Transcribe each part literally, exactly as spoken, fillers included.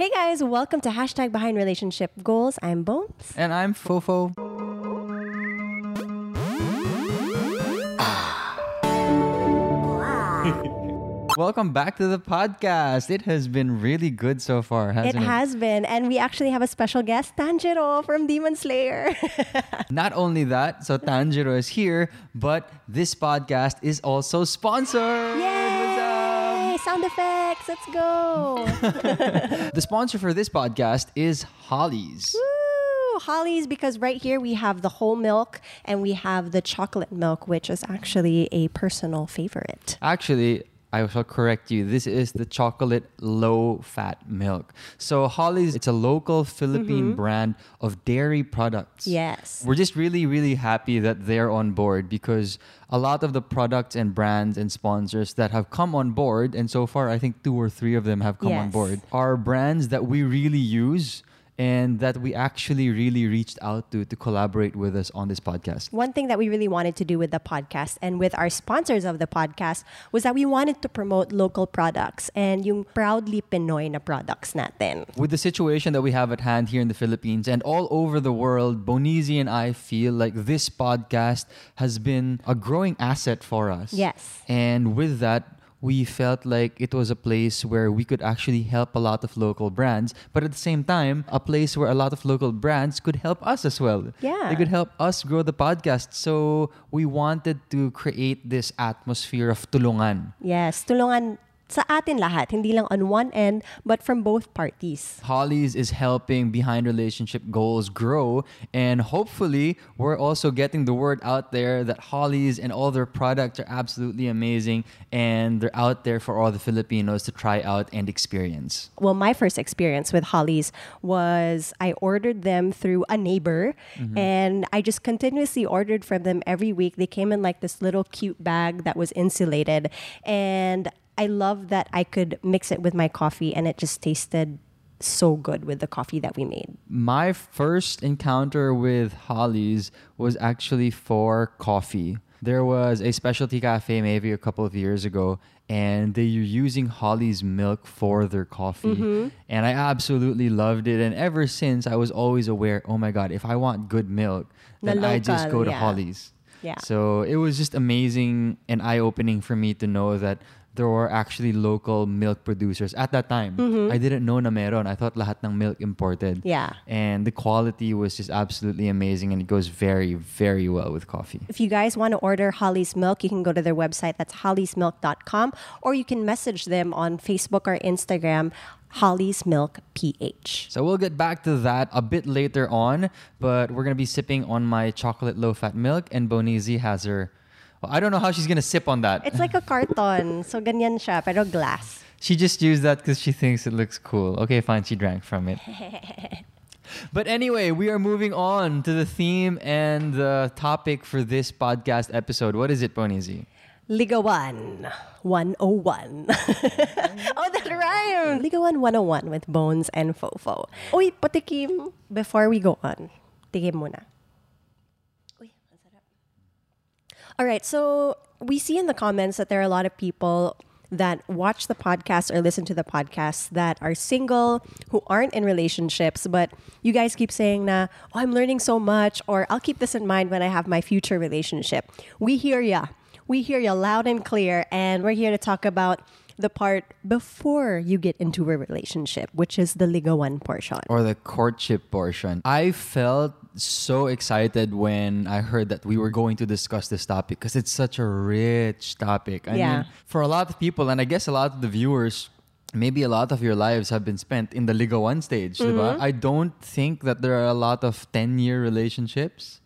Hey guys, welcome to Hashtag Behind Relationship Goals. I'm Bones. And I'm Fofo. Welcome back to the podcast. It has been really good so far, hasn't it? It has been. And we actually have a special guest, Tanjiro from Demon Slayer. Not only that, so Tanjiro is here, but this podcast is also sponsored. Yay! Sound effects, let's go. The sponsor for this podcast is Holly's. Woo! Holly's, because right here we have the whole milk and we have the chocolate milk, which is actually a personal favorite. Actually, I shall correct you. This is the chocolate low-fat milk. So Holly's, it's a local Philippine mm-hmm. brand of dairy products. Yes. We're just really, really happy that they're on board because a lot of the products and brands and sponsors that have come on board, and so far I think two or three of them have come yes. on board, are brands that we really use and that we actually really reached out to to collaborate with us on this podcast. One thing that we really wanted to do with the podcast and with our sponsors of the podcast was that we wanted to promote local products and yung proudly Pinoy na products natin. With the situation that we have at hand here in the Philippines and all over the world, Bonizi and I feel like this podcast has been a growing asset for us. Yes. And with that, we felt like it was a place where we could actually help a lot of local brands, but at the same time, a place where a lot of local brands could help us as well. Yeah. They could help us grow the podcast. So we wanted to create this atmosphere of tulungan. Yes, tulungan sa atin lahat, hindi lang on one end, but from both parties. Holly's is helping Behind Relationship Goals grow, and hopefully, we're also getting the word out there that Holly's and all their products are absolutely amazing, and they're out there for all the Filipinos to try out and experience. Well, my first experience with Holly's was I ordered them through a neighbor, mm-hmm. and I just continuously ordered from them every week. They came in like this little cute bag that was insulated, and I love that I could mix it with my coffee and it just tasted so good with the coffee that we made. My first encounter with Holly's was actually for coffee. There was a specialty cafe maybe a couple of years ago and they were using Holly's milk for their coffee. Mm-hmm. And I absolutely loved it. And ever since, I was always aware, oh my God, if I want good milk, then the local, I just go to yeah. Holly's. Yeah. So it was just amazing and eye-opening for me to know that there were actually local milk producers at that time. Mm-hmm. I didn't know na meron. I thought lahat ng milk imported. Yeah. And the quality was just absolutely amazing and it goes very, very well with coffee. If you guys want to order Holly's Milk, you can go to their website. That's holly's milk dot com or you can message them on Facebook or Instagram, Holly's Milk P H. So we'll get back to that a bit later on, but we're going to be sipping on my chocolate low-fat milk and Bonizi has her... Well, I don't know how she's going to sip on that. It's like a carton. So ganyan siya, pero glass. She just used that because she thinks it looks cool. Okay, fine. She drank from it. But anyway, we are moving on to the theme and the topic for this podcast episode. What is it, Bonizi? Liga One one oh one. Oh, that rhymes! Liga One one oh one with Bones and Fofo. Uy, patikim. Before we go on, tikim muna. Uy, ang sarap. All right, so we see in the comments that there are a lot of people that watch the podcast or listen to the podcast that are single, who aren't in relationships, but you guys keep saying na, oh, I'm learning so much, or I'll keep this in mind when I have my future relationship. We hear ya. We hear you loud and clear, and we're here to talk about the part before you get into a relationship, which is the Liga One portion. Or the courtship portion. I felt so excited when I heard that we were going to discuss this topic because it's such a rich topic. I yeah. mean, for a lot of people, and I guess a lot of the viewers, maybe a lot of your lives have been spent in the Liga One stage. Mm-hmm. Diba? I don't think that there are a lot of ten-year relationships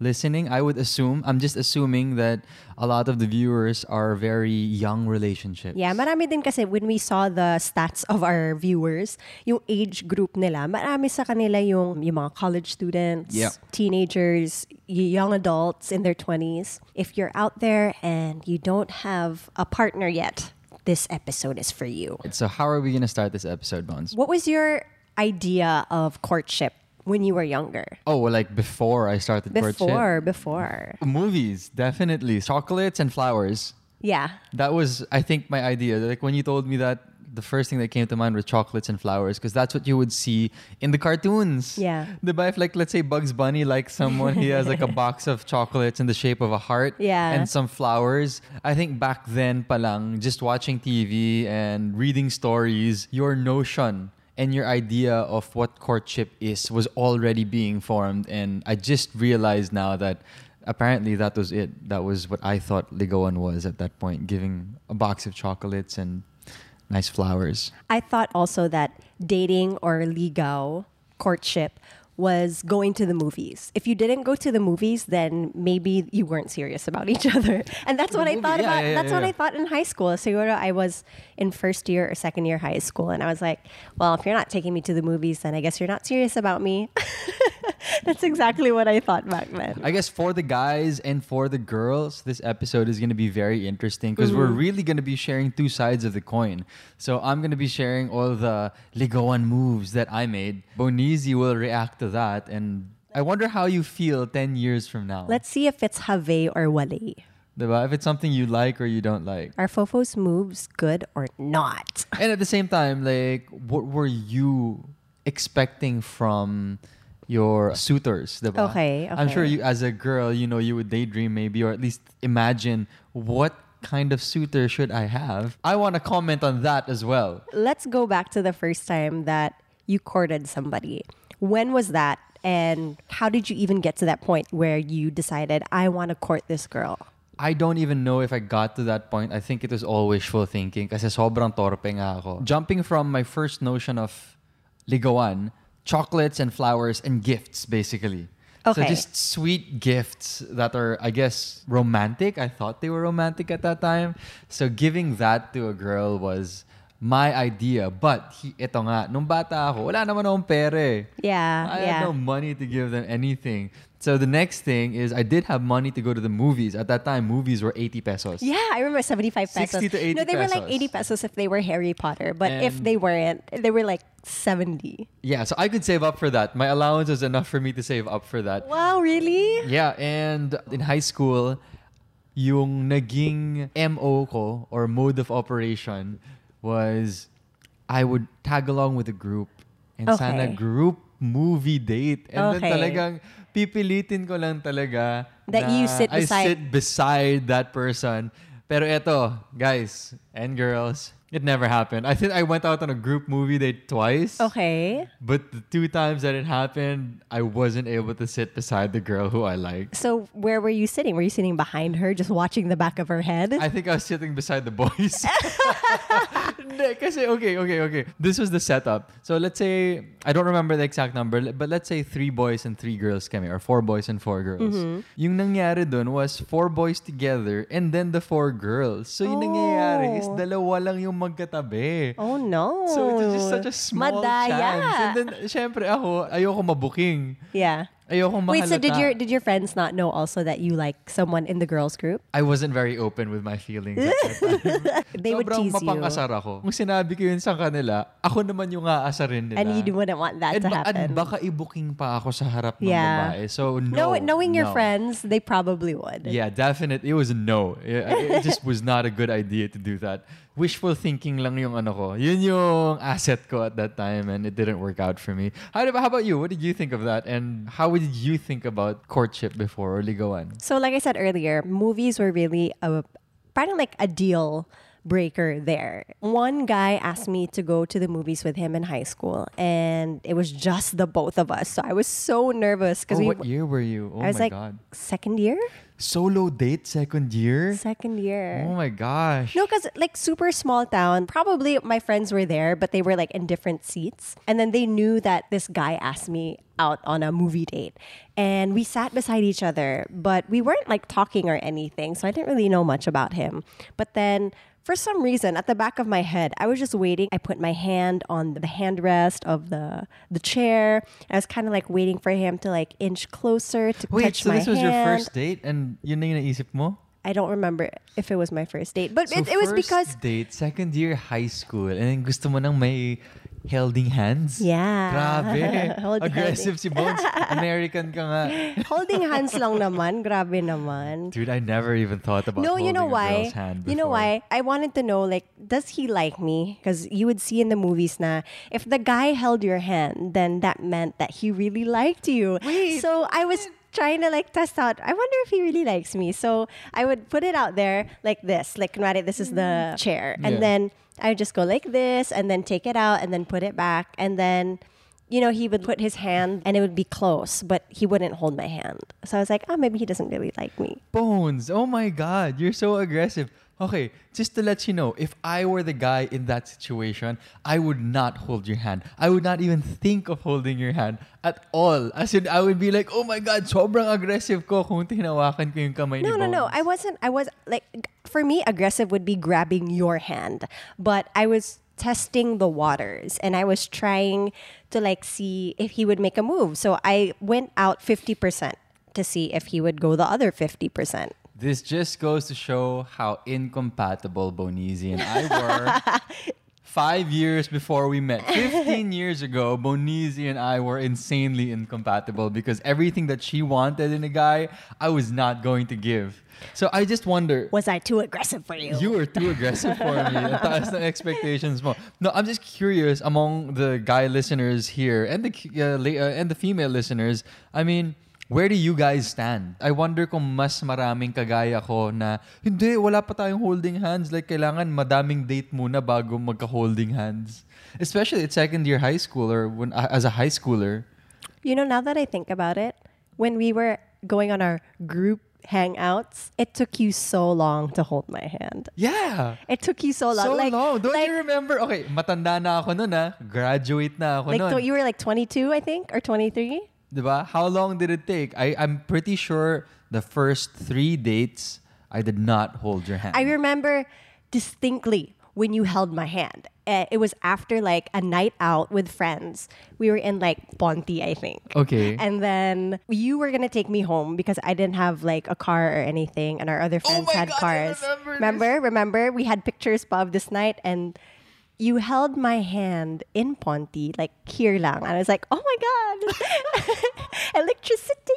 listening. I would assume, I'm just assuming that a lot of the viewers are very young relationships. Yeah, marami din kasi when we saw the stats of our viewers, yung age group nila, marami sa kanila yung, yung mga college students, yeah. teenagers, young adults in their twenties. If you're out there and you don't have a partner yet, this episode is for you. So how are we going to start this episode, Bones? What was your idea of courtship when you were younger? Oh, well, like before I started courtship? Before, before. Movies, definitely. Chocolates and flowers. Yeah. That was, I think, my idea. Like when you told me that the first thing that came to mind was chocolates and flowers, because that's what you would see in the cartoons. Yeah. Diba? If, like, let's say Bugs Bunny, like someone, he has like a box of chocolates in the shape of a heart, yeah, and some flowers. I think back then palang, just watching T V and reading stories, your notion and your idea of what courtship is was already being formed. And I just realized now that apparently that was it. That was what I thought Liga One was at that point, giving a box of chocolates and nice flowers. I thought also that dating or ligao, courtship, was going to the movies. If you didn't go to the movies, then maybe you weren't serious about each other. And that's the what movie, I thought yeah, about. Yeah, that's yeah, what yeah. I thought in high school. Siguro I was in first year or second year high school, and I was like, well, if you're not taking me to the movies, then I guess you're not serious about me. That's exactly what I thought back then. I guess for the guys and for the girls, this episode is going to be very interesting because mm-hmm. we're really going to be sharing two sides of the coin. So I'm going to be sharing all the Liga One moves that I made. Bonizi will react to that. And I wonder how you feel ten years from now. Let's see if it's have or wale. If it's something you like or you don't like. Are Fofo's moves good or not? And at the same time, like, what were you expecting from your suitors, diba? Okay, okay. I'm sure you, as a girl, you know, you would daydream maybe, or at least imagine what kind of suitor should I have. I want to comment on that as well. Let's go back to the first time that you courted somebody. When was that, and how did you even get to that point where you decided, I want to court this girl? I don't even know if I got to that point. I think it was all wishful thinking kasi sobrang torpe nga ako. Jumping from my first notion of Liga One, chocolates and flowers and gifts, basically. Okay. So just sweet gifts that are, I guess, romantic. I thought they were romantic at that time. So giving that to a girl was my idea. But, he, eto nga, nung bata ako, wala naman akong pere. Yeah, I yeah. had no money to give them anything. So the next thing is I did have money to go to the movies. At that time, movies were eighty pesos. Yeah, I remember seventy-five pesos. sixty to eighty pesos. No, they pesos. were like eighty pesos if they were Harry Potter. But and if they weren't, they were like seventy. Yeah, so I could save up for that. My allowance was enough for me to save up for that. Wow, really? Yeah, and in high school, yung naging M O ko, or mode of operation, was I would tag along with a group. And okay. sana group movie date. And okay. then talagang pipilitin ko lang talaga that you sit beside. I sit beside that person. Pero eto, guys and girls, it never happened. I think I went out on a group movie date twice. Okay. But the two times that it happened, I wasn't able to sit beside the girl who I liked. So where were you sitting? Were you sitting behind her, just watching the back of her head? I think I was sitting beside the boys. Okay, okay, okay. This was the setup. So let's say, I don't remember the exact number, but let's say three boys and three girls came here, or four boys and four girls. Mm-hmm. Yung nangyari dun was four boys together and then the four girls. So yung oh. nangyari is dalawa lang yung magkatabi. Oh no. So it was just such a small Madaya. chance. And then, syempre ako, ayoko mabuking. Yeah. Ayokong mahalata. Wait, so did your did your friends not know also that you like someone in the girls group? I wasn't very open with my feelings at that time. They Sobrang would tease you. Sobrang mapangasar ako. Kung sinabi ko yun sa kanila, ako naman yung aasarin nila. And you wouldn't want that and to ba- happen. And baka ibuking pa ako sa harap ng yeah. babae. So no. no knowing no. your friends, they probably would. Yeah, definitely. It was a no. It, it just was not a good idea to do that. Wishful thinking lang yung ano ko. Yun yung asset ko at that time, and it didn't work out for me. How, how about you? What did you think of that? And how What did you think about courtship before or Liga One? So like I said earlier, movies were really a, probably like a deal breaker there. One guy asked me to go to the movies with him in high school, and it was just the both of us. So I was so nervous. Oh, we, what year were you? Oh I was my like, God. Second year? Solo date second year? Second year. Oh my gosh. No, because like super small town, probably my friends were there, but they were like in different seats. And then they knew that this guy asked me out on a movie date. And we sat beside each other, but we weren't like talking or anything. So I didn't really know much about him. But then for some reason, at the back of my head, I was just waiting. I put my hand on the handrest of the the chair. I was kind of like waiting for him to like inch closer to Wait, touch so my hand. Wait, so this was your first date and yun na yung naisip mo? I don't remember if it was my first date. But so it, it was because... first date, second year high school, and then gusto mo nang may Holding hands? Yeah. Grabe. Holding, aggressive holding. Si Bones. American ka nga. Holding hands lang naman. Grabe naman. Dude, I never even thought about no, holding you know a why? Girl's hand before. You know why? I wanted to know, like, does he like me? Because you would see in the movies na, if the guy held your hand, then that meant that he really liked you. Wait. So I was trying to like test out, I wonder if he really likes me. So I would put it out there like this. Like, this is the chair. And yeah. then I would just go like this and then take it out and then put it back. And then, you know, he would put his hand and it would be close, but he wouldn't hold my hand. So I was like, oh, maybe he doesn't really like me. Bones, oh my God, you're so aggressive. Okay, just to let you know, if I were the guy in that situation, I would not hold your hand. I would not even think of holding your hand at all. As in, I would be like, oh my God, sobrang aggressive ko kung tinawakan ko yung kamay ni Bones. No, no, no. I wasn't, I was, like, for me, aggressive would be grabbing your hand. But I was testing the waters and I was trying to, like, see if he would make a move. So I went out fifty percent to see if he would go the other fifty percent. This just goes to show how incompatible Bonizi and I were five years before we met. Fifteen years ago, Bonizi and I were insanely incompatible because everything that she wanted in a guy, I was not going to give. So I just wonder... Was I too aggressive for you? You were too aggressive for me. That's the expectations. No, I'm just curious among the guy listeners here and the, uh, uh, and the female listeners. I mean... Where do you guys stand? I wonder kung mas maraming kagaya ko na, hindi, wala pa tayong holding hands. Like, kailangan madaming date muna bago magka-holding hands. Especially at second year high school or when, uh, as a high schooler. You know, now that I think about it, when we were going on our group hangouts, it took you so long to hold my hand. Yeah. It took you so long. So like, long. Don't like, you remember? Okay, matanda na ako nun ah. Graduate na ako like, nun. Th- you were like twenty-two, I think, or twenty-three? Diba? How long did it take? I, I'm pretty sure the first three dates, I did not hold your hand. I remember distinctly when you held my hand. Uh, it was after like a night out with friends. We were in like Ponti, I think. Okay. And then you were going to take me home because I didn't have like a car or anything. And our other friends oh had God, cars. Remember, remember, remember, we had pictures of this night and... You held my hand in Ponti, like here lang. And I was like, oh my God, electricity.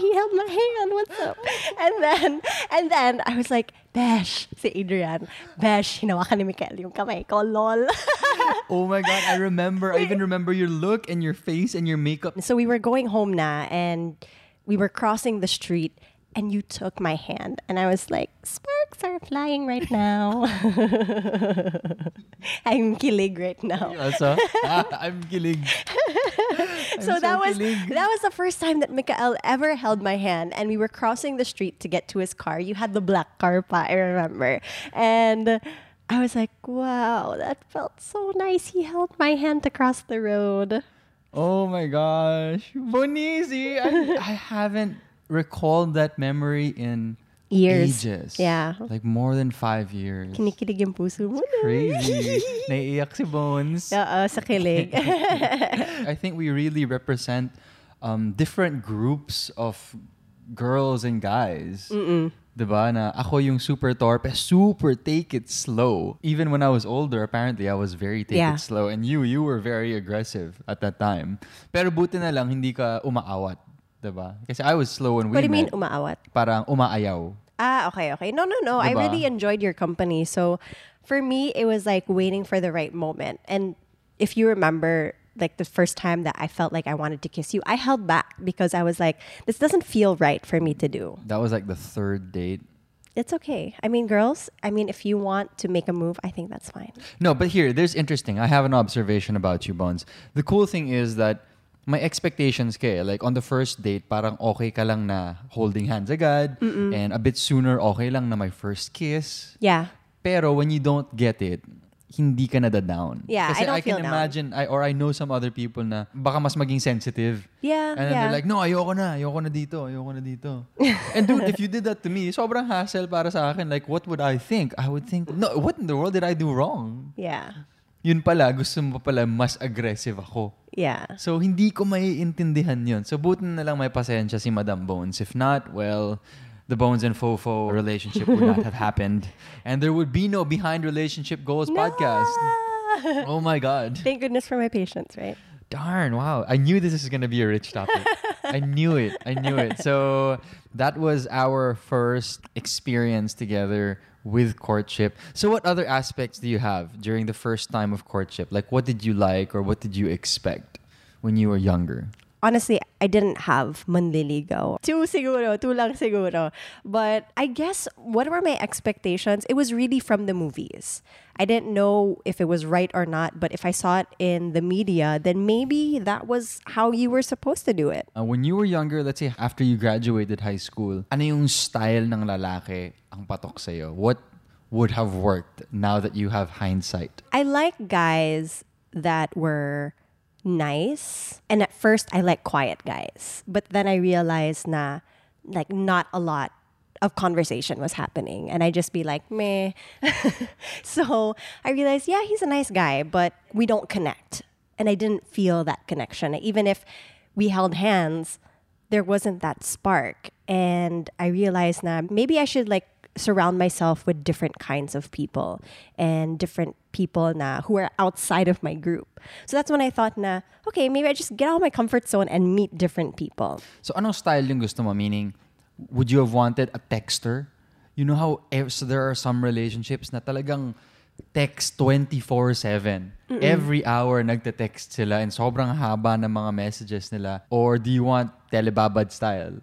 He held my hand, what's up? And then, and then I was like, Besh, si Adrian. Besh, hinawakan ni Mikael yung kamay ko, lol. Oh my God, I remember. I even remember your look and your face and your makeup. So we were going home na and we were crossing the street. And you took my hand. And I was like, sparks are flying right now. I'm kilig right now. I'm kilig. So, so that was kilig. That was the first time that Mikael ever held my hand. And we were crossing the street to get to his car. You had the black car pa, I remember. And... I was like, wow, that felt so nice. He held my hand to cross the road. Oh my gosh. Bonizi, I, I haven't... recalled that memory in years. Ages. Yeah. Like more than five years. Kinikilig yung puso mo. It's crazy. Naiiyak si Bones. Oo, sa kilig. I think we really represent um, different groups of girls and guys. Mm-mm. Diba? Na ako yung super torpe, super take it slow. Even when I was older, apparently I was very take yeah. it slow. And you, you were very aggressive at that time. Pero buti na lang, hindi ka umaawat. Diba? Because I was slow and we What do you mean umaawat? Parang umaayaw. Ah, okay, okay. No, no, no. Diba? I really enjoyed your company. So for me, it was like waiting for the right moment. And if you remember, like the first time that I felt like I wanted to kiss you, I held back because I was like, this doesn't feel right for me to do. That was like the third date. It's okay. I mean, girls, I mean, if you want to make a move, I think that's fine. No, but here, there's interesting. I have an observation about you, Bones. The cool thing is that my expectations kay, like on the first date, parang okay ka lang na holding hands agad. Mm-mm. And a bit sooner, okay lang na my first kiss. Yeah. Pero when you don't get it, hindi ka nada-down. Yeah, kasi I don't I feel can down. Imagine, I, or I know some other people na baka mas maging sensitive. Yeah, and yeah. They're like, no, ayoko na, ayoko na dito, ayoko na dito. And dude, if you did that to me, sobrang hassle para sa akin. Like, what would I think? I would think, no, what in the world did I do wrong? Yeah. Yun pala, gusto mo pala mas aggressive ako. Yeah. So, hindi ko maiintindihan yun. So, buti na lang may pasensya si Madam Bones. If not, well, the Bones and Fofo relationship would not have happened. And there would be no Behind Relationship Goals no! podcast. Oh my God. Thank goodness for my patience, right? Darn, wow. I knew this is going to be a rich topic. I knew it. I knew it. So that was our first experience together with courtship. So what other aspects do you have during the first time of courtship? Like, what did you like or what did you expect when you were younger? Honestly, I didn't have manliligaw. Two siguro, two lang siguro. But I guess, what were my expectations? It was really from the movies. I didn't know if it was right or not, but if I saw it in the media, then maybe that was how you were supposed to do it. Uh, when you were younger, let's say after you graduated high school, ano yung style ng lalaki ang patok sa'yo? What would have worked now that you have hindsight? I like guys that were nice. And at first, I like quiet guys. But then I realized na, like, not a lot of conversation was happening. And I just be like, meh. So I realized, yeah, he's a nice guy, but we don't connect. And I didn't feel that connection. Even if we held hands, there wasn't that spark. And I realized na, maybe I should, like, surround myself with different kinds of people and different people na who are outside of my group. So that's when I thought na, okay, maybe I just get out of my comfort zone and meet different people. So anong style yung gusto mo? Meaning, would you have wanted a texter? You know how so there are some relationships na talagang text twenty-four seven. Mm-mm. Every hour nagte-text sila and sobrang haba ng mga messages nila. Or do you want telebabad style?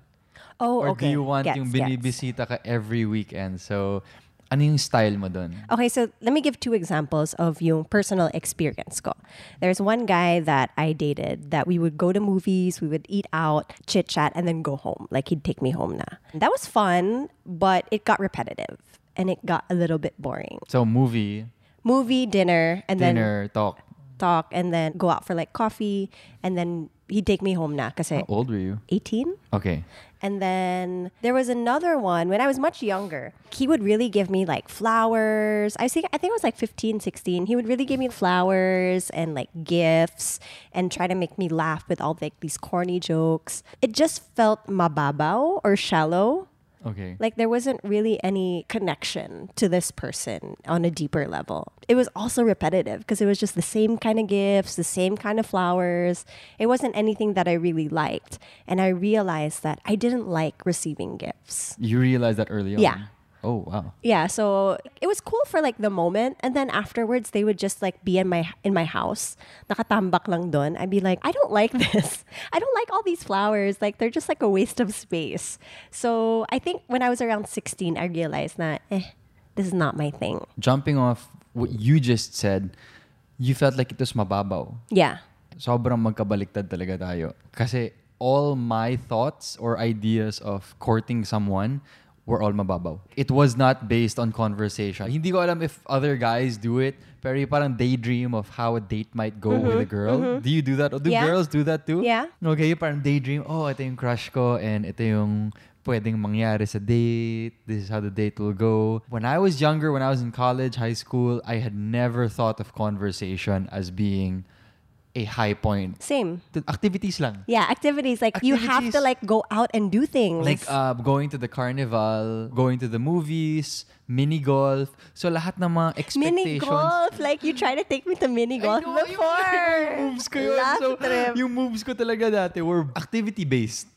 Oh, or okay. Do you want gets, yung binibisita ka every weekend? So, ano yung style mo dun? Okay, so let me give two examples of yung personal experience ko. There's one guy that I dated that we would go to movies, we would eat out, chit-chat, and then go home. Like, he'd take me home na. That was fun, but it got repetitive. And it got a little bit boring. So, movie. Movie, dinner, and dinner, then... Dinner, talk. Talk, and then go out for, like, coffee, and then... He'd take me home na kasi... How old were you? eighteen. Okay. And then there was another one when I was much younger. He would really give me like flowers. I think, I think it was like fifteen, sixteen. He would really give me flowers and like gifts and try to make me laugh with all like these corny jokes. It just felt mababaw or shallow. Okay. Like there wasn't really any connection to this person on a deeper level. It was also repetitive because it was just the same kind of gifts, the same kind of flowers. It wasn't anything that I really liked. And I realized that I didn't like receiving gifts. You realized that early on? Yeah. Oh, wow. Yeah. So it was cool for like the moment. And then afterwards, they would just like be in my in my house. Nakatambak lang dun. I'd be like, I don't like this. I don't like all these flowers. Like they're just like a waste of space. So I think when I was around sixteen, I realized that eh, this is not my thing. Jumping off what you just said, you felt like it was mababaw. Yeah. Sobrang magkabaliktad talaga tayo. Kasi all my thoughts or ideas of courting someone were all mababaw. It was not based on conversation. Hindi ko alam if other guys do it, pero parang daydream of how a date might go mm-hmm, with a girl. Mm-hmm. Do you do that? Or do yeah. girls do that too? Yeah. Okay, parang daydream, oh, ito yung crush ko and ito yung pwedeng mangyari sa date. This is how the date will go. When I was younger, when I was in college, high school, I had never thought of conversation as being a high point. Same. Activities lang. Yeah, activities. Like, activities, you have to, like, go out and do things. Like, uh, going to the carnival, going to the movies, mini-golf. So, lahat ng mga expectations. Mini-golf! Like, you try to take me to mini-golf know, before. Yung moves ko yun. So, yung moves ko talaga dati were activity-based.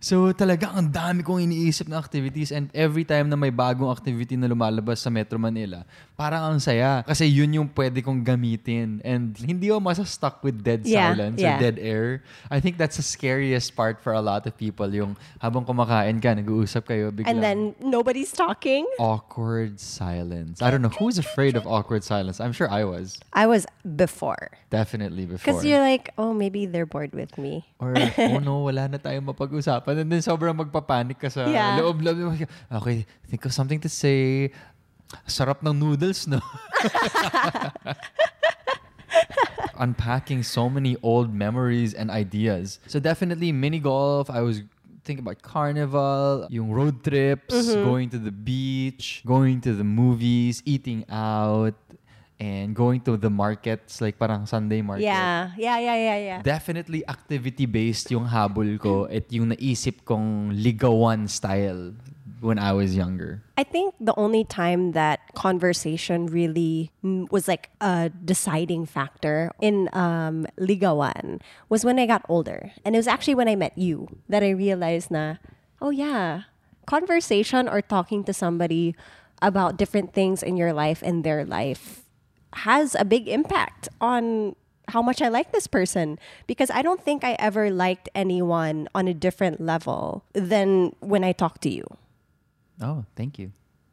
So, talaga, ang dami kong iniisip na activities and every time na may bagong activity na lumalabas sa Metro Manila, parang ang saya. Kasi yun yung pwede kong gamitin and hindi ako masastuck with dead yeah, silence yeah. or dead air. I think that's the scariest part for a lot of people. Yung habang kumakain ka, nag-uusap kayo, biglang... And then, nobody's talking? Awkward silence. I don't know. Who's afraid of awkward silence? I'm sure I was. I was before. Definitely before. Because you're like, oh, maybe they're bored with me. Or, oh no, wala na tayong mapag-usapan. And then sobrang magpapanik ka sa yeah. loob-loob. Okay, think of something to say. Sarap ng noodles, no? Unpacking so many old memories and ideas. So definitely mini-golf. I was thinking about carnival, yung road trips, mm-hmm. going to the beach, going to the movies, eating out. And going to the markets, like parang Sunday market. Yeah, yeah, yeah, yeah, yeah. Definitely activity-based yung habol ko at yung naisip kong Liga One style when I was younger. I think the only time that conversation really was like a deciding factor in um, Liga One was when I got older. And it was actually when I met you that I realized na, oh yeah, conversation or talking to somebody about different things in your life and their life has a big impact on how much I like this person, because I don't think I ever liked anyone on a different level than when I talk to you. Oh, thank you.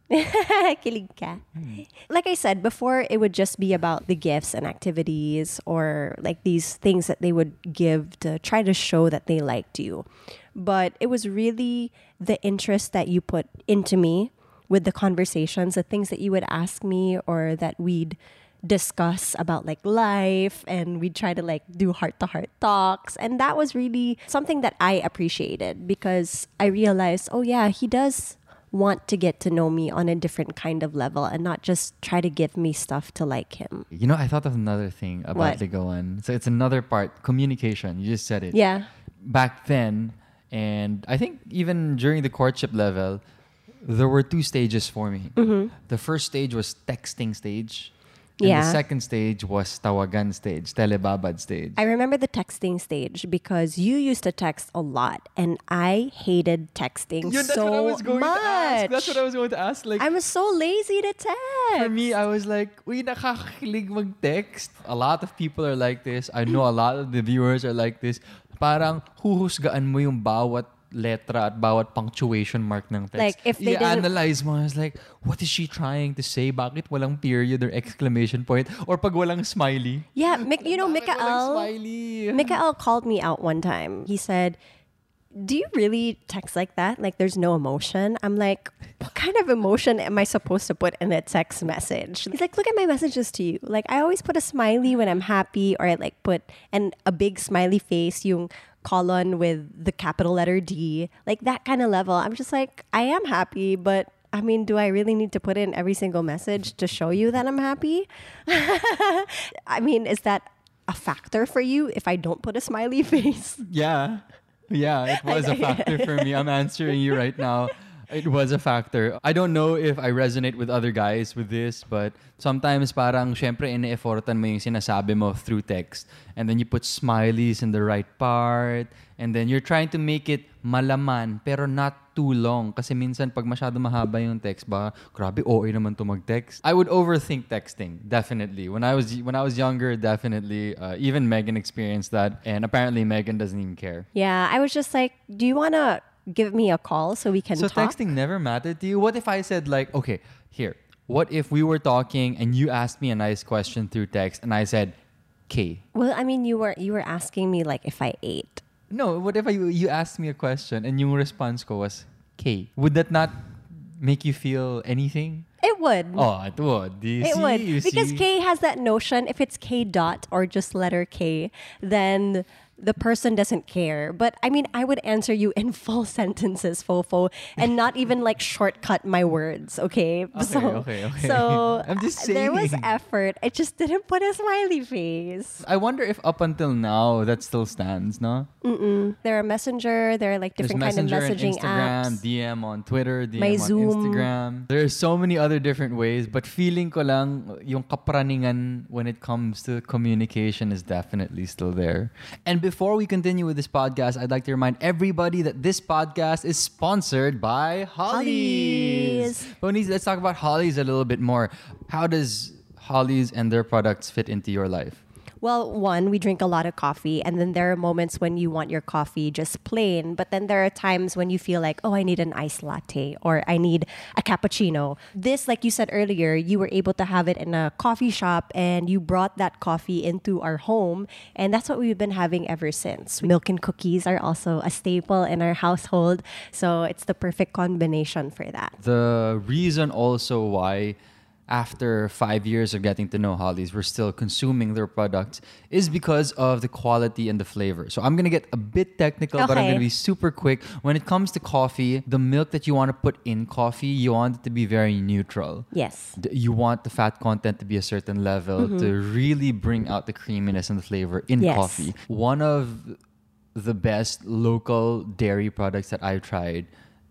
Kilig ka. Mm. Like I said before, it would just be about the gifts and activities or like these things that they would give to try to show that they liked you. But it was really the interest that you put into me with the conversations, the things that you would ask me or that we'd discuss about like life, and we try to like do heart-to-heart talks. And that was really something that I appreciated, because I realized, oh yeah, he does want to get to know me on a different kind of level and not just try to give me stuff to like him. You know, I thought of another thing about Liga One. So it's another part, communication. You just said it. Yeah. Back then, and I think even during the courtship level, there were two stages for me. Mm-hmm. The first stage was texting stage. And yeah. The second stage was tawagan stage, telebabad stage. I remember the texting stage because you used to text a lot and I hated texting yeah, so much. That's what I was going much. to ask. That's what I was going to ask. Like, I was so lazy to text. For me, I was like, uy, nakakakilig mag-text. A lot of people are like this. I know a lot of the viewers are like this. Parang huhusgaan mo yung bawat letra at bawat punctuation mark ng text. Like, if they i-analyze mo, I was like, what is she trying to say? Bakit walang period or exclamation point? Or pag walang smiley? Yeah, you know, Mikael, Mikael called me out one time. He said, do you really text like that? Like, there's no emotion? I'm like, what kind of emotion am I supposed to put in a text message? He's like, look at my messages to you. Like, I always put a smiley when I'm happy, or I like put an, a big smiley face, yung colon with the capital letter D, like that kind of level. I'm just like, I am happy, but I mean, do I really need to put in every single message to show you that I'm happy? I mean, is that a factor for you if I don't put a smiley face? Yeah. Yeah, it was a factor for me. I'm answering you right now. It was a factor. I don't know if I resonate with other guys with this, but sometimes parang syempre ine-effortan mo yung sinasabi mo through text. And then you put smileys in the right part. And then you're trying to make it malaman, pero not too long. Kasi minsan pag masyado mahaba yung text, ba, grabe, O A naman to mag-text. I would overthink texting, definitely. When I was when I was younger, definitely. Uh, even Megan experienced that. And apparently Megan doesn't even care. Yeah, I was just like, do you want to give me a call so we can so talk? So texting never mattered to you? What if I said like, okay, here. What if we were talking and you asked me a nice question through text and I said, K. Well, I mean, you were you were asking me like if I ate. No, what if I, you asked me a question and your response ko was, K. Would that not make you feel anything? It would. Oh, it would. Do you it see? would. You because see? K has that notion, if it's K dot or just letter K, then the person doesn't care. But I mean, I would answer you in full sentences, Fofo, and not even like shortcut my words, okay? Okay, so, okay, okay. So I'm just saying. There was effort. I just didn't put a smiley face. I wonder if up until now that still stands, no? Mm-mm. There are Messenger, there are like different kind of messaging apps. There's Messenger on Instagram, D M on Twitter, D M my on Zoom. Instagram. There are so many other different ways, but feeling ko lang yung kapraningan when it comes to communication is definitely still there. And before we continue with this podcast, I'd like to remind everybody that this podcast is sponsored by Holly's. Bonizi, let's talk about Holly's a little bit more. How does Holly's and their products fit into your life? Well, one, we drink a lot of coffee, and then there are moments when you want your coffee just plain, but then there are times when you feel like, oh, I need an iced latte or I need a cappuccino. This, like you said earlier, you were able to have it in a coffee shop and you brought that coffee into our home, and that's what we've been having ever since. Milk and cookies are also a staple in our household, so it's the perfect combination for that. The reason also why after five years of getting to know Holly's, we're still consuming their products is because of the quality and the flavor. So I'm going to get a bit technical, okay, but I'm going to be super quick. When it comes to coffee, the milk that you want to put in coffee, you want it to be very neutral. Yes. You want the fat content to be a certain level, mm-hmm, to really bring out the creaminess and the flavor in, yes, coffee. One of the best local dairy products that I've tried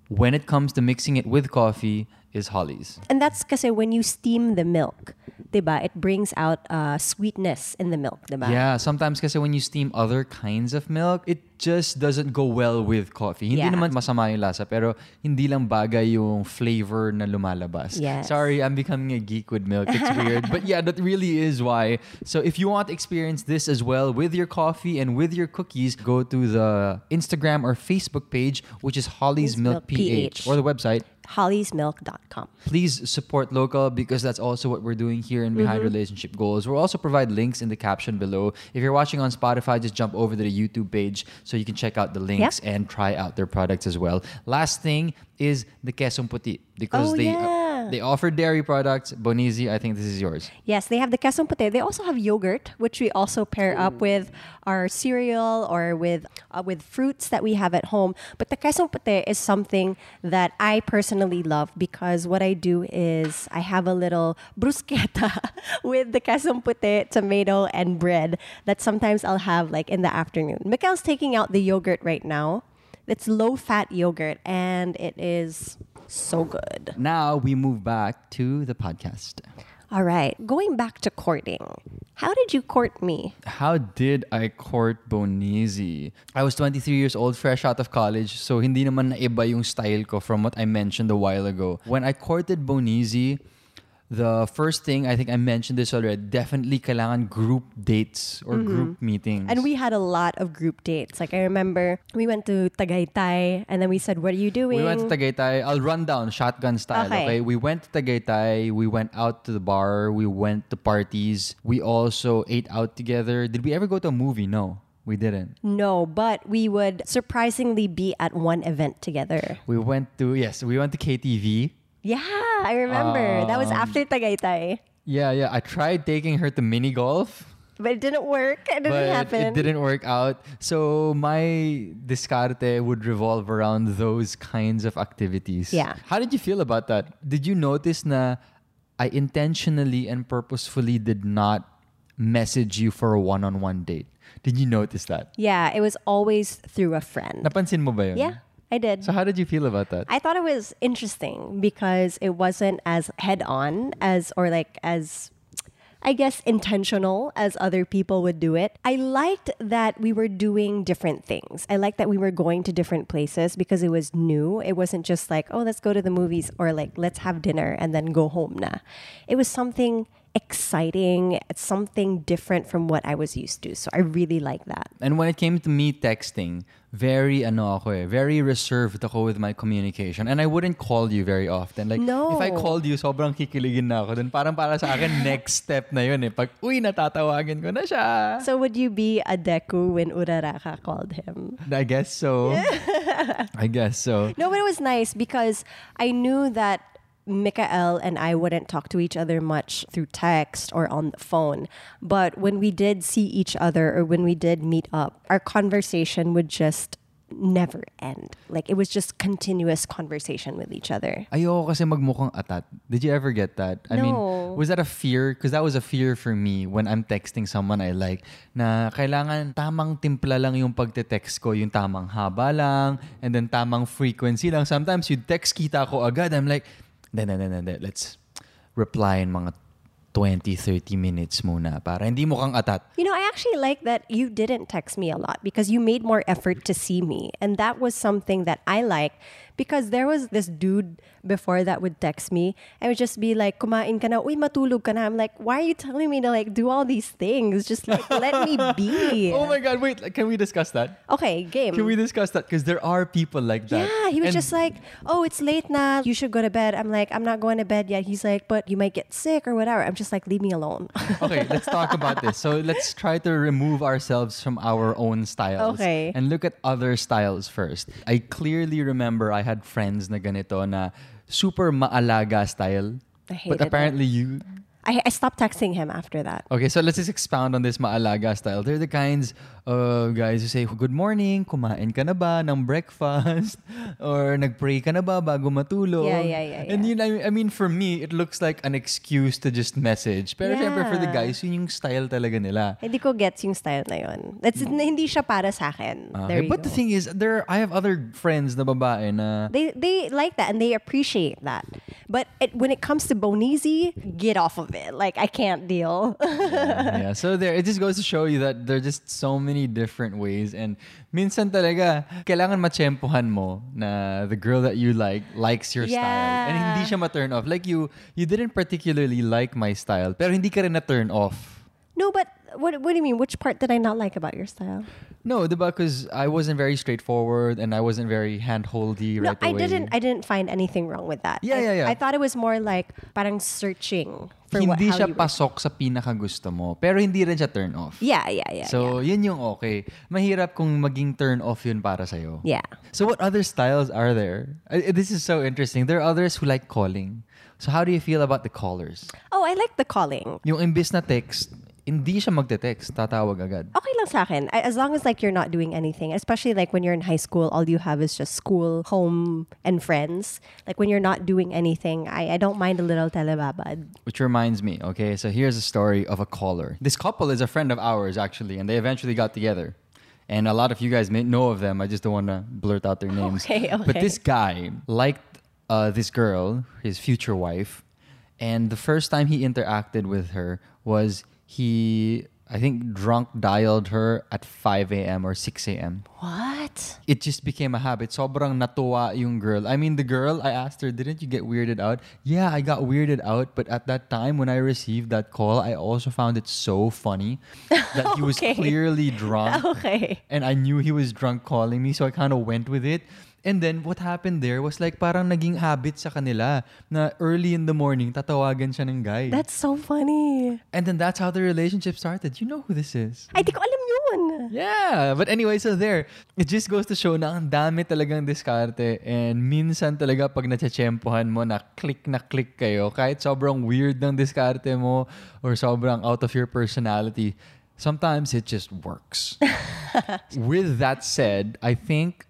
when it comes to mixing it with coffee is Holly's. And that's kasi when you steam the milk, diba, it brings out uh, sweetness in the milk, diba? Yeah, sometimes kasi when you steam other kinds of milk, it just doesn't go well with coffee. Yeah. Hindi naman masama yung lasa, pero hindi lang bagay yung flavor na lumalabas. Yes. Sorry, I'm becoming a geek with milk. It's weird. But yeah, that really is why. So if you want to experience this as well with your coffee and with your cookies, go to the Instagram or Facebook page, which is Holly's Milk P H, or the website holly's milk dot com. Please support local because that's also what we're doing here in Behind mm-hmm. Relationship Goals. We'll also provide links in the caption below. If you're watching on Spotify, just jump over to the YouTube page so you can check out the links yeah. and try out their products as well. Last thing is the Quesong Puti because oh, they yeah. uh, they offer dairy products. Bonizi, I think this is yours. Yes, they have the Quesong Puti. They also have yogurt, which we also pair up with our cereal or with uh, with fruits that we have at home. But the Quesong Puti is something that I personally love because what I do is I have a little bruschetta with the Quesong Puti, tomato, and bread that sometimes I'll have like in the afternoon. Mikael's taking out the yogurt right now. It's low-fat yogurt, and it is so good. Now we move back to the podcast. All right. Going back to courting. How did you court me? How did I court Bonizi? I was twenty-three years old, fresh out of college, so hindi naman na iba yung style ko from what I mentioned a while ago. When I courted Bonizi, the first thing, I think I mentioned this already, definitely kailangan group dates or mm-hmm. group meetings. And we had a lot of group dates. Like I remember we went to Tagaytay and then we said, what are you doing? We went to Tagaytay. I'll run down shotgun style. Okay. okay. We went to Tagaytay. We went out to the bar. We went to parties. We also ate out together. Did we ever go to a movie? No. We didn't. No, but we would surprisingly be at one event together. We went to, yes, we went to K T V. Yeah, I remember. Um, that was after Tagaytay. Yeah, yeah. I tried taking her to mini golf. But it didn't work. It didn't but happen. It didn't work out. So my discarte would revolve around those kinds of activities. Yeah. How did you feel about that? Did you notice na I intentionally and purposefully did not message you for a one-on-one date? Did you notice that? Yeah, it was always through a friend. Napansin mo ba yun? Yeah. I did. So how did you feel about that? I thought it was interesting because it wasn't as head-on as or like as, I guess, intentional as other people would do it. I liked that we were doing different things. I liked that we were going to different places because it was new. It wasn't just like, oh, let's go to the movies or like, let's have dinner and then go home na. It was something exciting. It's something different from what I was used to. So I really like that. And when it came to me texting, very ano ako eh, very reserved ako with my communication. And I wouldn't call you very often. Like, no. If I called you, sobrang kikiligin na ako. Then parang para sa akin, next step na yun eh. Pag, uy, natatawagin ko na siya. So would you be a Deku when Uraraka called him? I guess so. I guess so. No, but it was nice because I knew that Mikael and I wouldn't talk to each other much through text or on the phone. But when we did see each other or when we did meet up, our conversation would just never end. Like, it was just continuous conversation with each other. Ayoko kasi magmukhang atat. Did you ever get that? I no. mean, was that a fear? Because that was a fear for me when I'm texting someone I like na kailangan tamang timpla lang yung pagte-text ko, yung tamang haba lang, and then tamang frequency lang. Sometimes you text kita ko agad. I'm like, Then, then, then, then, let's reply in mga twenty, thirty minutes muna para hindi mo kang atat. You know, I actually like that you didn't text me a lot because you made more effort to see me. And that was something that I like because there was this dude before that would text me and would just be like, kumain ka na, uy, matulog ka na. I'm like, why are you telling me to like do all these things? Just like, let me be. Oh my God, wait, can we discuss that? Okay, game. Can we discuss that? Because there are people like that. Yeah, he was and just like, oh, it's late na, you should go to bed. I'm like, I'm not going to bed yet. He's like, but you might get sick or whatever. I'm just like, leave me alone. Okay, let's talk about this. So let's try to remove ourselves from our own styles. Okay. And look at other styles first. I clearly remember I had friends na ganito na super maalaga style. I hated but apparently it. You I, I stopped texting him after that. Okay, so let's just expound on this maalaga style. They're the kinds of guys who say, good morning, kumain ka na ba ng breakfast? Or nagpray ka na ba bago matulog? Yeah, yeah, yeah. yeah. And you know, I mean, for me, it looks like an excuse to just message. Pero yeah. syempre for the guys, yun yung style talaga nila. Hindi ko gets yung style na yun. It's, no. Hindi siya para sa akin. Okay, but go. The thing is, there I have other friends na babae na... They, they like that and they appreciate that. But it, when it comes to Bonizi, get off of it. Like, I can't deal. yeah, yeah, so there, it just goes to show you that there are just so many different ways. And minsan talaga, kailangan machempohan mo na the girl that you like likes your yeah. style. And hindi siya ma-turn off. Like, you you didn't particularly like my style, pero hindi ka rin na-turn off. No, but what, what do you mean? Which part did I not like about your style? No, because I wasn't very straightforward and I wasn't very hand-holdy no, right I away. Didn't, I didn't find anything wrong with that. Yeah, I, yeah, yeah. I thought it was more like parang searching for hindi what, how siya you pasok were. Sa pinakagusto mo, pero hindi rin siya turn-off. Yeah, yeah, yeah. So, yeah. yun yung okay. Mahirap kung maging turn-off yun para sa'yo. Yeah. So, what other styles are there? I, this is so interesting. There are others who like calling. So, how do you feel about the callers? Oh, I like the calling. Yung imbis na text, hindi siya magte-text, tatawag agad. Okay lang sa akin. As long as like you're not doing anything. Especially like when you're in high school, all you have is just school, home, and friends. Like when you're not doing anything, I, I don't mind a little telebabad. Which reminds me, okay? So here's a story of a caller. This couple is a friend of ours actually, and they eventually got together. And a lot of you guys may know of them. I just don't want to blurt out their names. Okay, okay. But this guy liked uh, this girl, his future wife. And the first time he interacted with her was... He, I think, drunk dialed her at five a.m. or six a.m. What? It just became a habit. Sobrang natuwa yung girl. I mean, the girl, I asked her, didn't you get weirded out? Yeah, I got weirded out. But at that time, when I received that call, I also found it so funny that okay. he was clearly drunk. Okay. And I knew he was drunk calling me, so I kind of went with it. And then what happened there was like parang naging habit sa kanila na early in the morning tatawagan siya ng guy. That's so funny. And then that's how the relationship started. You know who this is. Ay, di ko alam yun. Yeah. But anyway, so there. It just goes to show na ang dami talagang diskarte. And minsan talaga pag natsyempohan mo na click na click kayo. Kahit sobrang weird ng diskarte mo or sobrang out of your personality. Sometimes it just works. With that said, I think...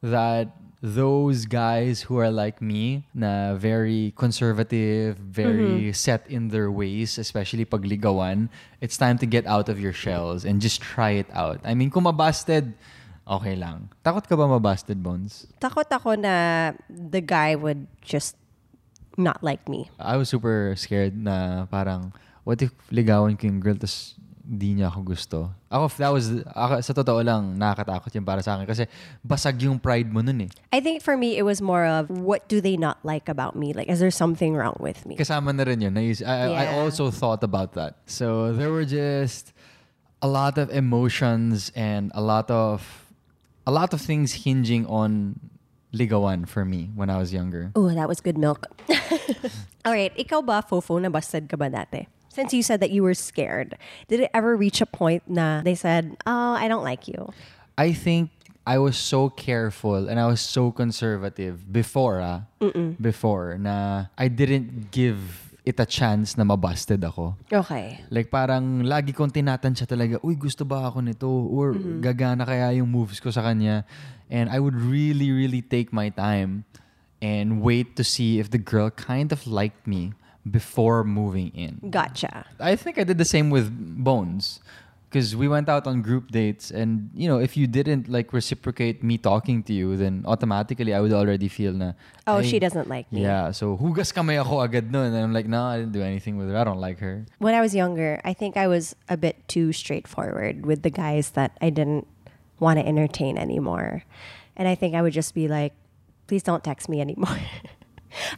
that those guys who are like me, na very conservative, very mm-hmm. set in their ways, especially pag Liga One, it's time to get out of your shells and just try it out. I mean, kung mabasted, okay lang. Takot ka ba mabasted, Bones? Takot ako na the guy would just not like me. I was super scared na parang, what if ligawan ko yung girl, tas di niya ako gusto. Ako, that was, ako, sa totoo lang, nakakatakot yun para sa akin kasi basag yung pride mo nun eh. I think for me, it was more of what do they not like about me? Like, is there something wrong with me? Kasama na rin yun. I, yeah. I also thought about that. So, there were just a lot of emotions and a lot of a lot of things hinging on Liga One for me when I was younger. Oh, that was good milk. Alright, ikaw ba, Fofo, nabasted ka ba dati? Since you said that you were scared, did it ever reach a point na they said, oh, I don't like you? I think I was so careful and I was so conservative before, ah, before, na I didn't give it a chance na mabasted ako. Okay. Like parang lagi kong tinatansya talaga, uy, gusto ba ako nito? Or mm-hmm. gagana kaya yung moves ko sa kanya? And I would really, really take my time and wait to see if the girl kind of liked me before moving in. Gotcha. I think I did the same with Bones because we went out on group dates and, you know, if you didn't like reciprocate me talking to you, then automatically I would already feel na, oh, she doesn't like me. Yeah, so hugas kamay ako agad nun. And I'm like, no, I didn't do anything with her. I don't like her. When I was younger, I think I was a bit too straightforward with the guys that I didn't want to entertain anymore. And I think I would just be like, please don't text me anymore.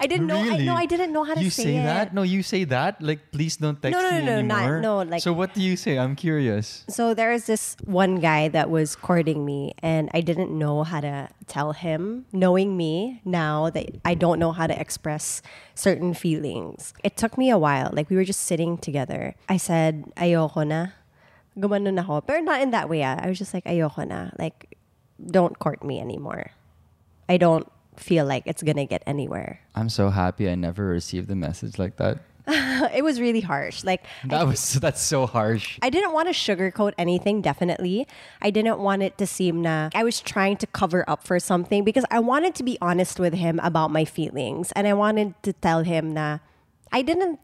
I didn't really? know. I know. I didn't know how to you say, say it. that. No, you say that. Like, please don't text no, no, no, me no, anymore. No, no, like. So what do you say? I'm curious. So there is this one guy that was courting me, and I didn't know how to tell him. Knowing me now, that I don't know how to express certain feelings. It took me a while. Like we were just sitting together. I said, "Ayoko na," gumanon ako, but not in that way. Ah. I was just like, "Ayoko na," like, don't court me anymore. I don't feel like it's gonna get anywhere. I'm so happy I never received a message like that. It was really harsh. Like that was that's so harsh. I didn't want to sugarcoat anything, definitely. I didn't want it to seem na I was trying to cover up for something because I wanted to be honest with him about my feelings, and I wanted to tell him na I didn't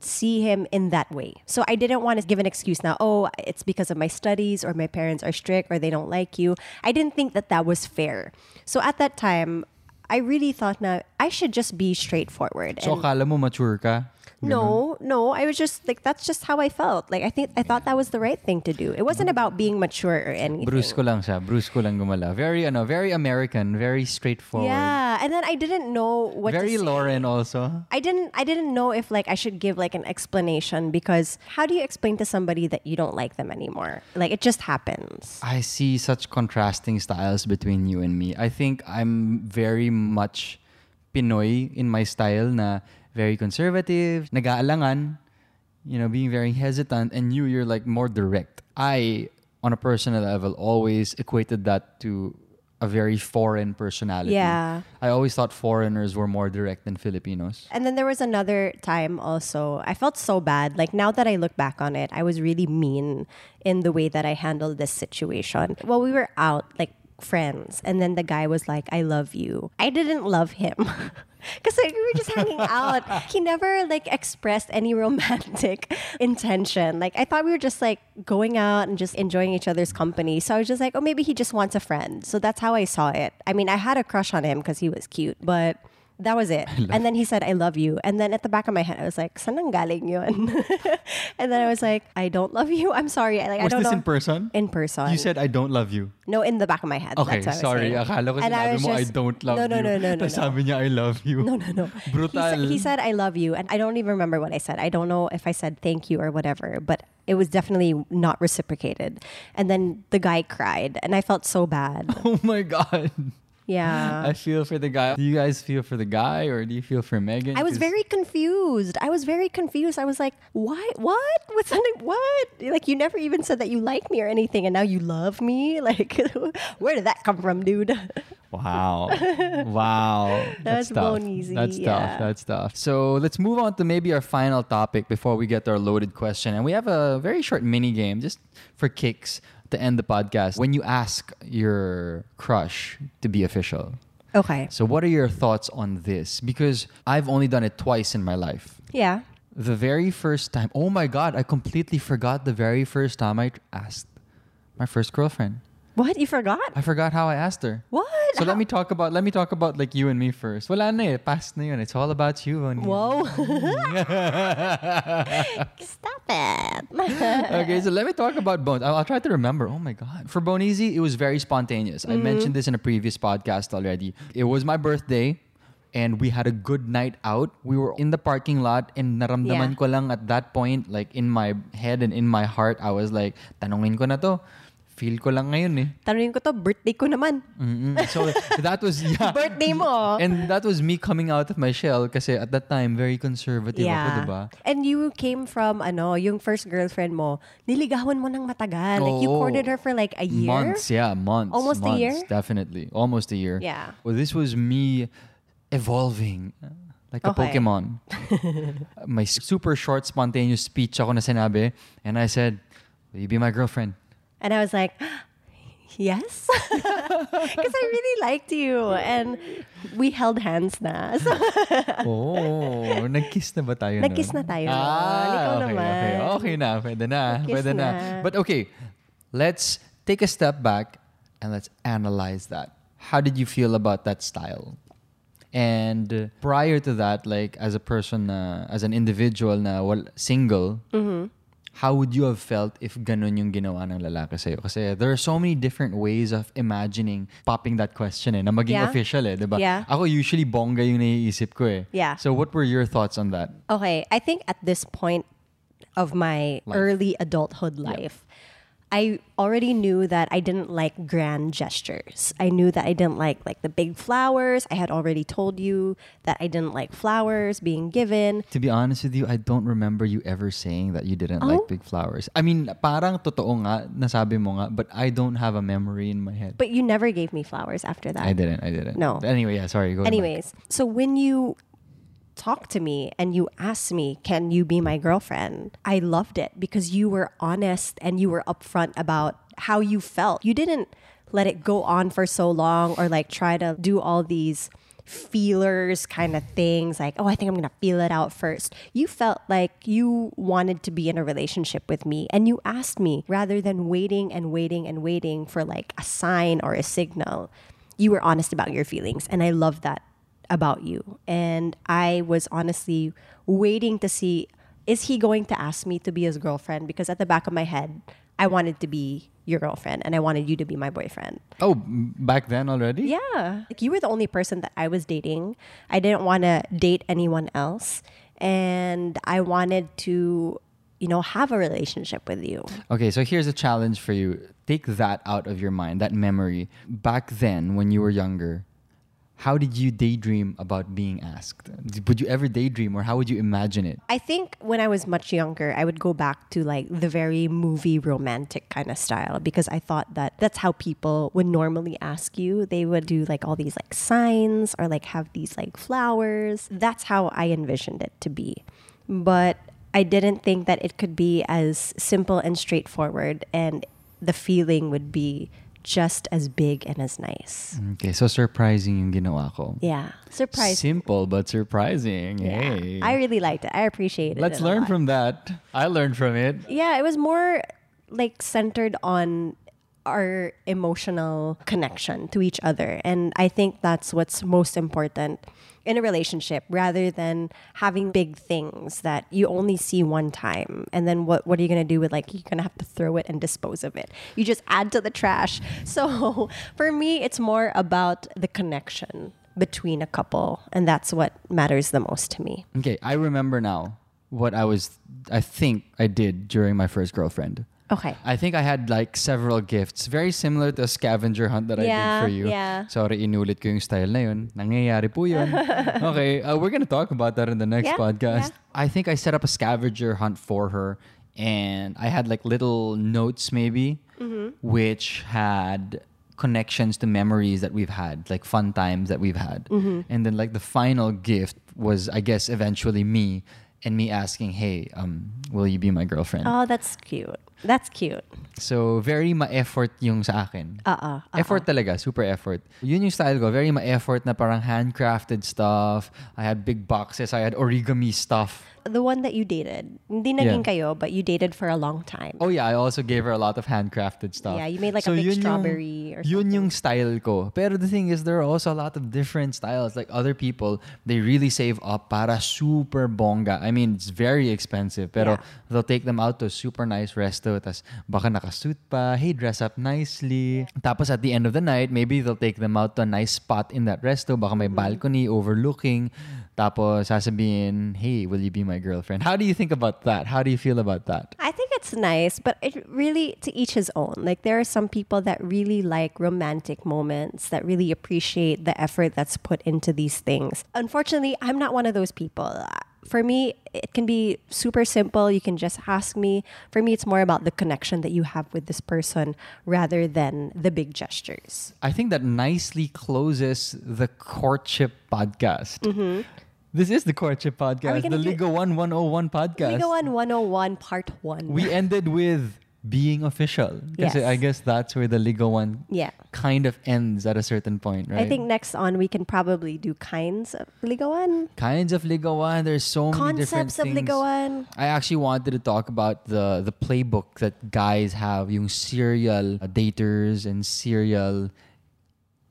see him in that way. So I didn't want to give an excuse now, oh, it's because of my studies or my parents are strict or they don't like you. I didn't think that that was fair. So at that time, I really thought na I should just be straightforward. So akala mo mature ka? No, no. I was just like, that's just how I felt. Like I think I thought that was the right thing to do. It wasn't about being mature or anything. Brusko lang siya. Brusko lang gumala. Very, ano, very American, very straightforward. Yeah, and then I didn't know what. Very to say. Lauren also. I didn't. I didn't know if like I should give like an explanation because how do you explain to somebody that you don't like them anymore? Like it just happens. I see such contrasting styles between you and me. I think I'm very much Pinoy in my style. Na. Very conservative, nag-aalangan, you know, being very hesitant, and you, you're like more direct. I, on a personal level, always equated that to a very foreign personality. Yeah. I always thought foreigners were more direct than Filipinos. And then there was another time also, I felt so bad. Like now that I look back on it, I was really mean in the way that I handled this situation. Well, we were out, like friends, and then the guy was like, I love you. I didn't love him. Because like, we were just hanging out. He never like expressed any romantic intention. Like I thought we were just like going out and just enjoying each other's company. So I was just like, oh, maybe he just wants a friend. So that's how I saw it. I mean, I had a crush on him because he was cute, but that was it. And then he said, I love you. And then at the back of my head, I was like, saan ang galing yun? And then I was like, I don't love you. I'm sorry. I, like, was I don't this know. in person? In person. You said, I don't love you. No, in the back of my head. Okay, that's sorry. I, Akala ko sinabi mo, I don't love you. No, no, no, no, no. Tapos sabi niya, I love you. No, no, no. Brutal. He, sa- he said, I love you. And I don't even remember what I said. I don't know if I said thank you or whatever. But it was definitely not reciprocated. And then the guy cried. And I felt so bad. Oh my God. Yeah. I feel for the guy. Do you guys feel for the guy or do you feel for Megan? I was very confused. I was very confused. I was like, why? What? What's that? What? Like, you never even said that you like me or anything, and now you love me? Like, where did that come from, dude? Wow. Wow. That's, That's tough. Bonizi. That's yeah. tough. That's tough. So let's move on to maybe our final topic before we get to our loaded question. And we have a very short mini game just for kicks to end the podcast. When you ask your crush to be official. Okay. So what are your thoughts on this? Because I've only done it twice in my life. Yeah. The very first time. Oh my God. I completely forgot the very first time I asked my first girlfriend. What? You forgot? I forgot how I asked her. What? So how? let me talk about let me talk about like you and me first. Wala na eh, past na yun. It's all about you. Only. Whoa. Stop it. Okay, so let me talk about Bones. I'll, I'll try to remember. Oh my God. For Bonizi, it was very spontaneous. Mm-hmm. I mentioned this in a previous podcast already. It was my birthday. And we had a good night out. We were in the parking lot and naramdaman yeah. ko lang at that point, like in my head and in my heart, I was like, tanongin ko na to. Feel ko lang ngayon eh. Tanungin ko to, birthday ko naman. Mm-hmm. So that was, yeah. Birthday mo. And that was me coming out of my shell kasi at that time, very conservative yeah. ako, diba? And you came from, ano, yung first girlfriend mo, niligawan mo ng matagal. Oh, like, you courted her for like a year? Months, yeah, months. Almost months, a year? Definitely. Almost a year. Yeah. Well, this was me evolving. Like okay. a Pokemon. My super short, spontaneous speech ako na sinabi. And I said, will you be my girlfriend? And I was like, yes, because I really liked you. And we held hands na. So oh, nag-kiss na ba tayo? Nag-kiss na tayo. Ah, okay, okay. Okay na, pwede na. Pwede na. But okay, let's take a step back and let's analyze that. How did you feel about that style? And prior to that, like as a person, uh, as an individual na well, single, mm-hmm. how would you have felt if ganun yung ginawa ng lalaki sa'yo? Kasi there are so many different ways of imagining popping that question eh, na maging yeah. official eh, diba? Yeah. Ako usually bongga yung naiisip ko eh. Yeah. So what were your thoughts on that? Okay, I think at this point of my life. early adulthood life, yeah. I already knew that I didn't like grand gestures. I knew that I didn't like like the big flowers. I had already told you that I didn't like flowers being given. To be honest with you, I don't remember you ever saying that you didn't oh? like big flowers. I mean, parang totoo nga, nasabi mo nga, but I don't have a memory in my head. But you never gave me flowers after that. I didn't, I didn't. No. But anyway, yeah, sorry. Go Anyways, back. So when you talk to me and you asked me, can you be my girlfriend? I loved it because you were honest and you were upfront about how you felt. You didn't let it go on for so long or like try to do all these feelers kind of things like, oh, I think I'm going to feel it out first. You felt like you wanted to be in a relationship with me and you asked me rather than waiting and waiting and waiting for like a sign or a signal. You were honest about your feelings and I love that about you. And I was honestly waiting to see, is he going to ask me to be his girlfriend? Because at the back of my head, I wanted to be your girlfriend and I wanted you to be my boyfriend. Oh, back then already? Yeah. Like you were the only person that I was dating. I didn't want to date anyone else. And I wanted to, you know, have a relationship with you. Okay, so here's a challenge for you. Take that out of your mind, that memory. Back then, when you were younger, how did you daydream about being asked? Would you ever daydream or how would you imagine it? I think when I was much younger, I would go back to like the very movie romantic kind of style because I thought that that's how people would normally ask you. They would do like all these like signs or like have these like flowers. That's how I envisioned it to be. But I didn't think that it could be as simple and straightforward and the feeling would be just as big and as nice. Okay, so surprising yung ginawa ko. Yeah, surprising. Simple but surprising. Yeah. Hey. I really liked it. I appreciated it. Let's learn from that. I learned from it. Yeah, it was more like centered on our emotional connection to each other. And I think that's what's most important in a relationship rather than having big things that you only see one time. And then what, what are you going to do with like, you're going to have to throw it and dispose of it. You just add to the trash. So for me, it's more about the connection between a couple. And that's what matters the most to me. Okay. I remember now what I was, I think I did during my first girlfriend. Okay. I think I had like several gifts. Very similar to a scavenger hunt that yeah, I did for you. Yeah. Sorry, inulit ko yung style na yun. Nangyayari po yun. Okay, uh, we're gonna talk about that in the next yeah, podcast. Yeah. I think I set up a scavenger hunt for her. And I had like little notes maybe. Mm-hmm. Which had connections to memories that we've had. Like fun times that we've had. Mm-hmm. And then like the final gift was, I guess, eventually me. And me asking, hey, um, will you be my girlfriend? Oh, that's cute. That's cute. So, very ma-effort yung sa akin. Uh-uh. uh-uh. Effort talaga. Super effort. Yun yung style ko. Very ma-effort na parang handcrafted stuff. I had big boxes. I had origami stuff. The one that you dated. Hindi naging yeah. kayo, but you dated for a long time. Oh yeah, I also gave her a lot of handcrafted stuff. Yeah, you made like so a big strawberry yung, or something. Yun yung style ko. Pero the thing is, there are also a lot of different styles. Like other people, they really save up para super bongga. I mean, it's very expensive. Pero yeah. they'll take them out to a super nice resto. Tas baka nakasuit pa, hey, dress up nicely. Yeah. Tapos at the end of the night, maybe they'll take them out to a nice spot in that resto. Baka may mm-hmm. balcony overlooking. Tapos sasabihin, hey, will you be my girlfriend? How do you think about that? How do you feel about that? I think it's nice, but it really, to each his own. Like there are some people that really like romantic moments, that really appreciate the effort that's put into these things. Unfortunately, I'm not one of those people. For me, it can be super simple. You can just ask me. For me, it's more about the connection that you have with this person rather than the big gestures. I think that nicely closes the courtship podcast. Mm-hmm. This is the courtship podcast, the Liga One one oh one podcast. Liga One one oh one part one. We ended with being official. Yes. I guess that's where the Liga One yeah. kind of ends at a certain point, right? I think next on we can probably do kinds of Liga One. Kinds of Liga One. There's so Concepts many different things. Concepts of Liga One. I actually wanted to talk about the, the playbook that guys have, yung serial daters and serial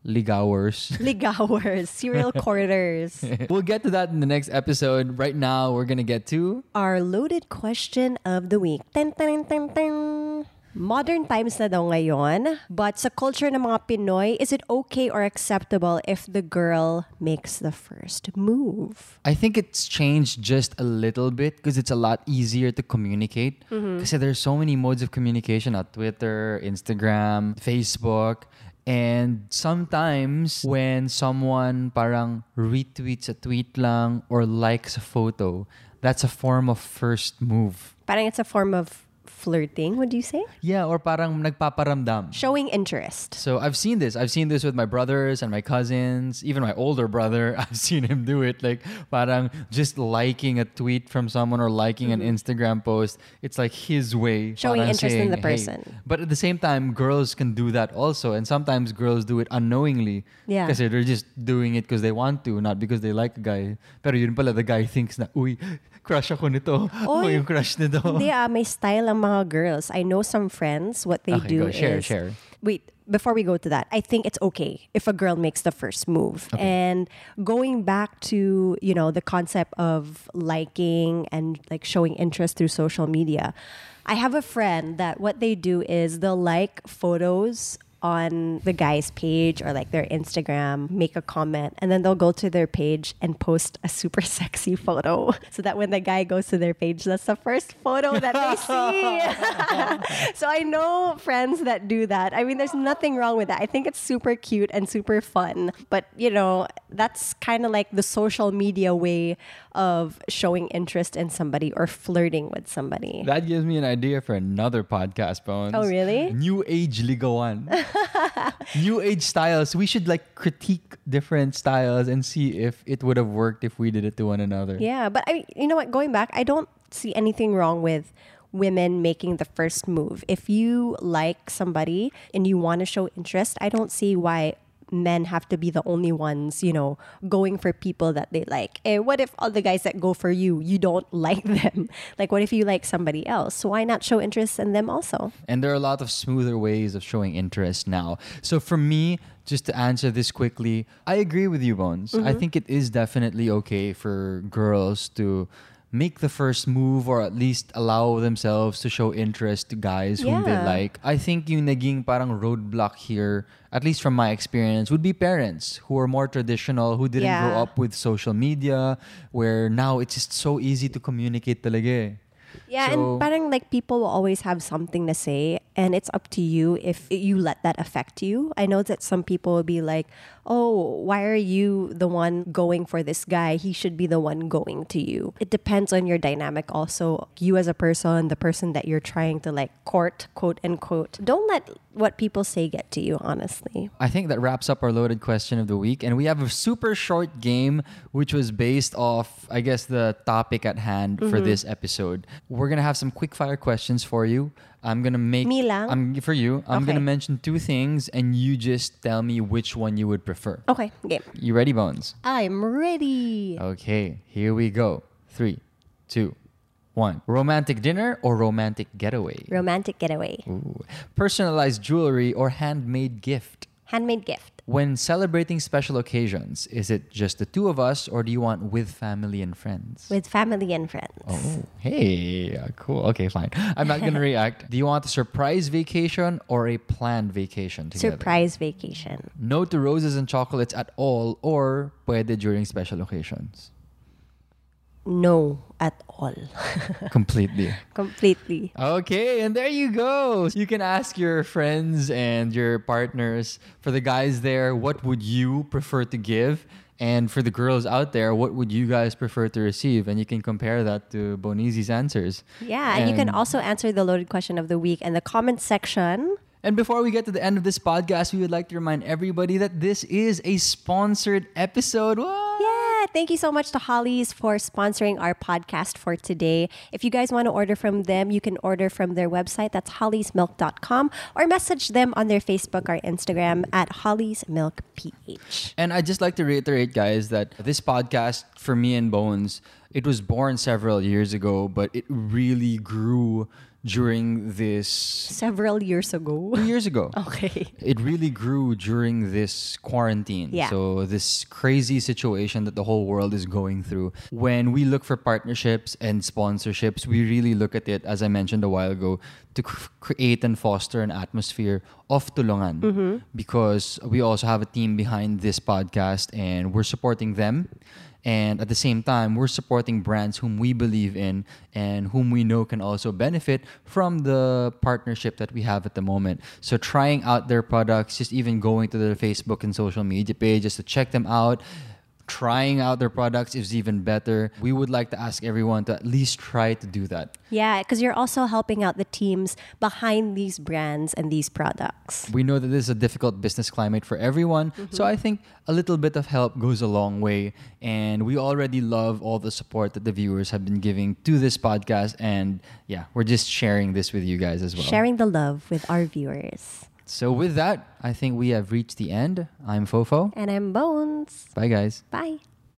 Ligawers. Ligawers. Serial courters. We'll get to that in the next episode. Right now, we're going to get to our loaded question of the week. Dun, dun, dun, dun. Modern times na daw ngayon, but sa culture ng mga Pinoy, is it okay or acceptable if the girl makes the first move? I think it's changed just a little bit because it's a lot easier to communicate. Mm-hmm. Kasi there's so many modes of communication on Twitter, Instagram, Facebook. And sometimes when someone parang retweets a tweet lang or likes a photo, that's a form of first move. Parang it's a form of flirting, would you say? Yeah, or parang nagpaparamdam. Showing interest. So I've seen this. I've seen this with my brothers and my cousins. Even my older brother, I've seen him do it. Like, parang just liking a tweet from someone or liking mm-hmm. an Instagram post. It's like his way. Showing interest saying, in the person. Hey. But at the same time, girls can do that also. And sometimes girls do it unknowingly. Yeah. Because they're just doing it because they want to, not because they like a guy. Pero yun pala, the guy thinks na, uy, crush ako nito. Oy, o yung crush nito. Hindi ah, may style ang mga girls. I know some friends, what they okay, do go. Share, is... Share. Wait, before we go to that, I think it's okay if a girl makes the first move. Okay. And going back to, you know, the concept of liking and like showing interest through social media, I have a friend that what they do is they'll like photos on the guy's page or like their Instagram, make a comment, and then they'll go to their page and post a super sexy photo so that when the guy goes to their page, that's the first photo that they see. So I know friends that do that. I mean, there's nothing wrong with that. I think it's super cute and super fun. But, you know, that's kind of like the social media way of showing interest in somebody or flirting with somebody. That gives me an idea for another podcast, Bones. Oh, really? New Age Liga One. New Age styles. We should like critique different styles and see if it would have worked if we did it to one another. Yeah, but I, you know what? Going back, I don't see anything wrong with women making the first move. If you like somebody and you want to show interest, I don't see why men have to be the only ones, you know, going for people that they like. And what if all the guys that go for you, you don't like them? Like, what if you like somebody else? So why not show interest in them also? And there are a lot of smoother ways of showing interest now. So for me, just to answer this quickly, I agree with you, Bones. Mm-hmm. I think it is definitely okay for girls to make the first move or at least allow themselves to show interest to guys yeah. whom they like. I think yung naging parang roadblock here, at least from my experience, would be parents who are more traditional, who didn't yeah. grow up with social media, where now it's just so easy to communicate talaga. Yeah, so, and parang like people will always have something to say, and it's up to you if you let that affect you. I know that some people will be like, oh, why are you the one going for this guy? He should be the one going to you. It depends on your dynamic also. You as a person, the person that you're trying to like court, quote unquote. Don't let what people say get to you, honestly. I think that wraps up our loaded question of the week. And we have a super short game, which was based off, I guess, the topic at hand mm-hmm. for this episode. We're going to have some quick fire questions for you. I'm going to make... Me lang? I'm, for you. I'm okay. going to mention two things and you just tell me which one you would prefer. Okay, game. You ready, Bones? I'm ready. Okay, here we go. Three, two, one. Romantic dinner or romantic getaway? Romantic getaway. Ooh. Personalized jewelry or handmade gift? Handmade gift. When celebrating special occasions, is it just the two of us or do you want with family and friends? With family and friends. Oh, hey, cool. Okay, fine. I'm not going to react. Do you want a surprise vacation or a planned vacation together? Surprise vacation. No to roses and chocolates at all or pwede during special occasions? No at all. Completely. Completely. Okay, and there you go. You can ask your friends and your partners. For the guys there, what would you prefer to give? And for the girls out there, what would you guys prefer to receive? And you can compare that to Bonizi's answers. Yeah, and, and you can also answer the loaded question of the week in the comment section. And before we get to the end of this podcast, we would like to remind everybody that this is a sponsored episode. Whoa! Thank you so much to Holly's for sponsoring our podcast for today. If you guys want to order from them, you can order from their website. That's holly's milk dot com or message them on their Facebook or Instagram at Holly's Milk P H. And I'd just like to reiterate, guys, that this podcast for me and Bones, it was born several years ago, but it really grew during this... Several years ago? Two years ago. Okay. It really grew during this quarantine. Yeah. So this crazy situation that the whole world is going through. When we look for partnerships and sponsorships, we really look at it, as I mentioned a while ago, to cr- create and foster an atmosphere of tulungan. Mm-hmm. Because we also have a team behind this podcast and we're supporting them. And at the same time, we're supporting brands whom we believe in and whom we know can also benefit from the partnership that we have at the moment. So trying out their products, just even going to their Facebook and social media pages to check them out, trying out their products is even better. We would like to ask everyone to at least try to do that. Yeah, because you're also helping out the teams behind these brands and these products. We know that this is a difficult business climate for everyone. Mm-hmm. So I think a little bit of help goes a long way. And we already love all the support that the viewers have been giving to this podcast. And yeah, we're just sharing this with you guys as well. Sharing the love with our viewers. So with that, I think we have reached the end. I'm Fofo. And I'm Bones. Bye, guys. Bye.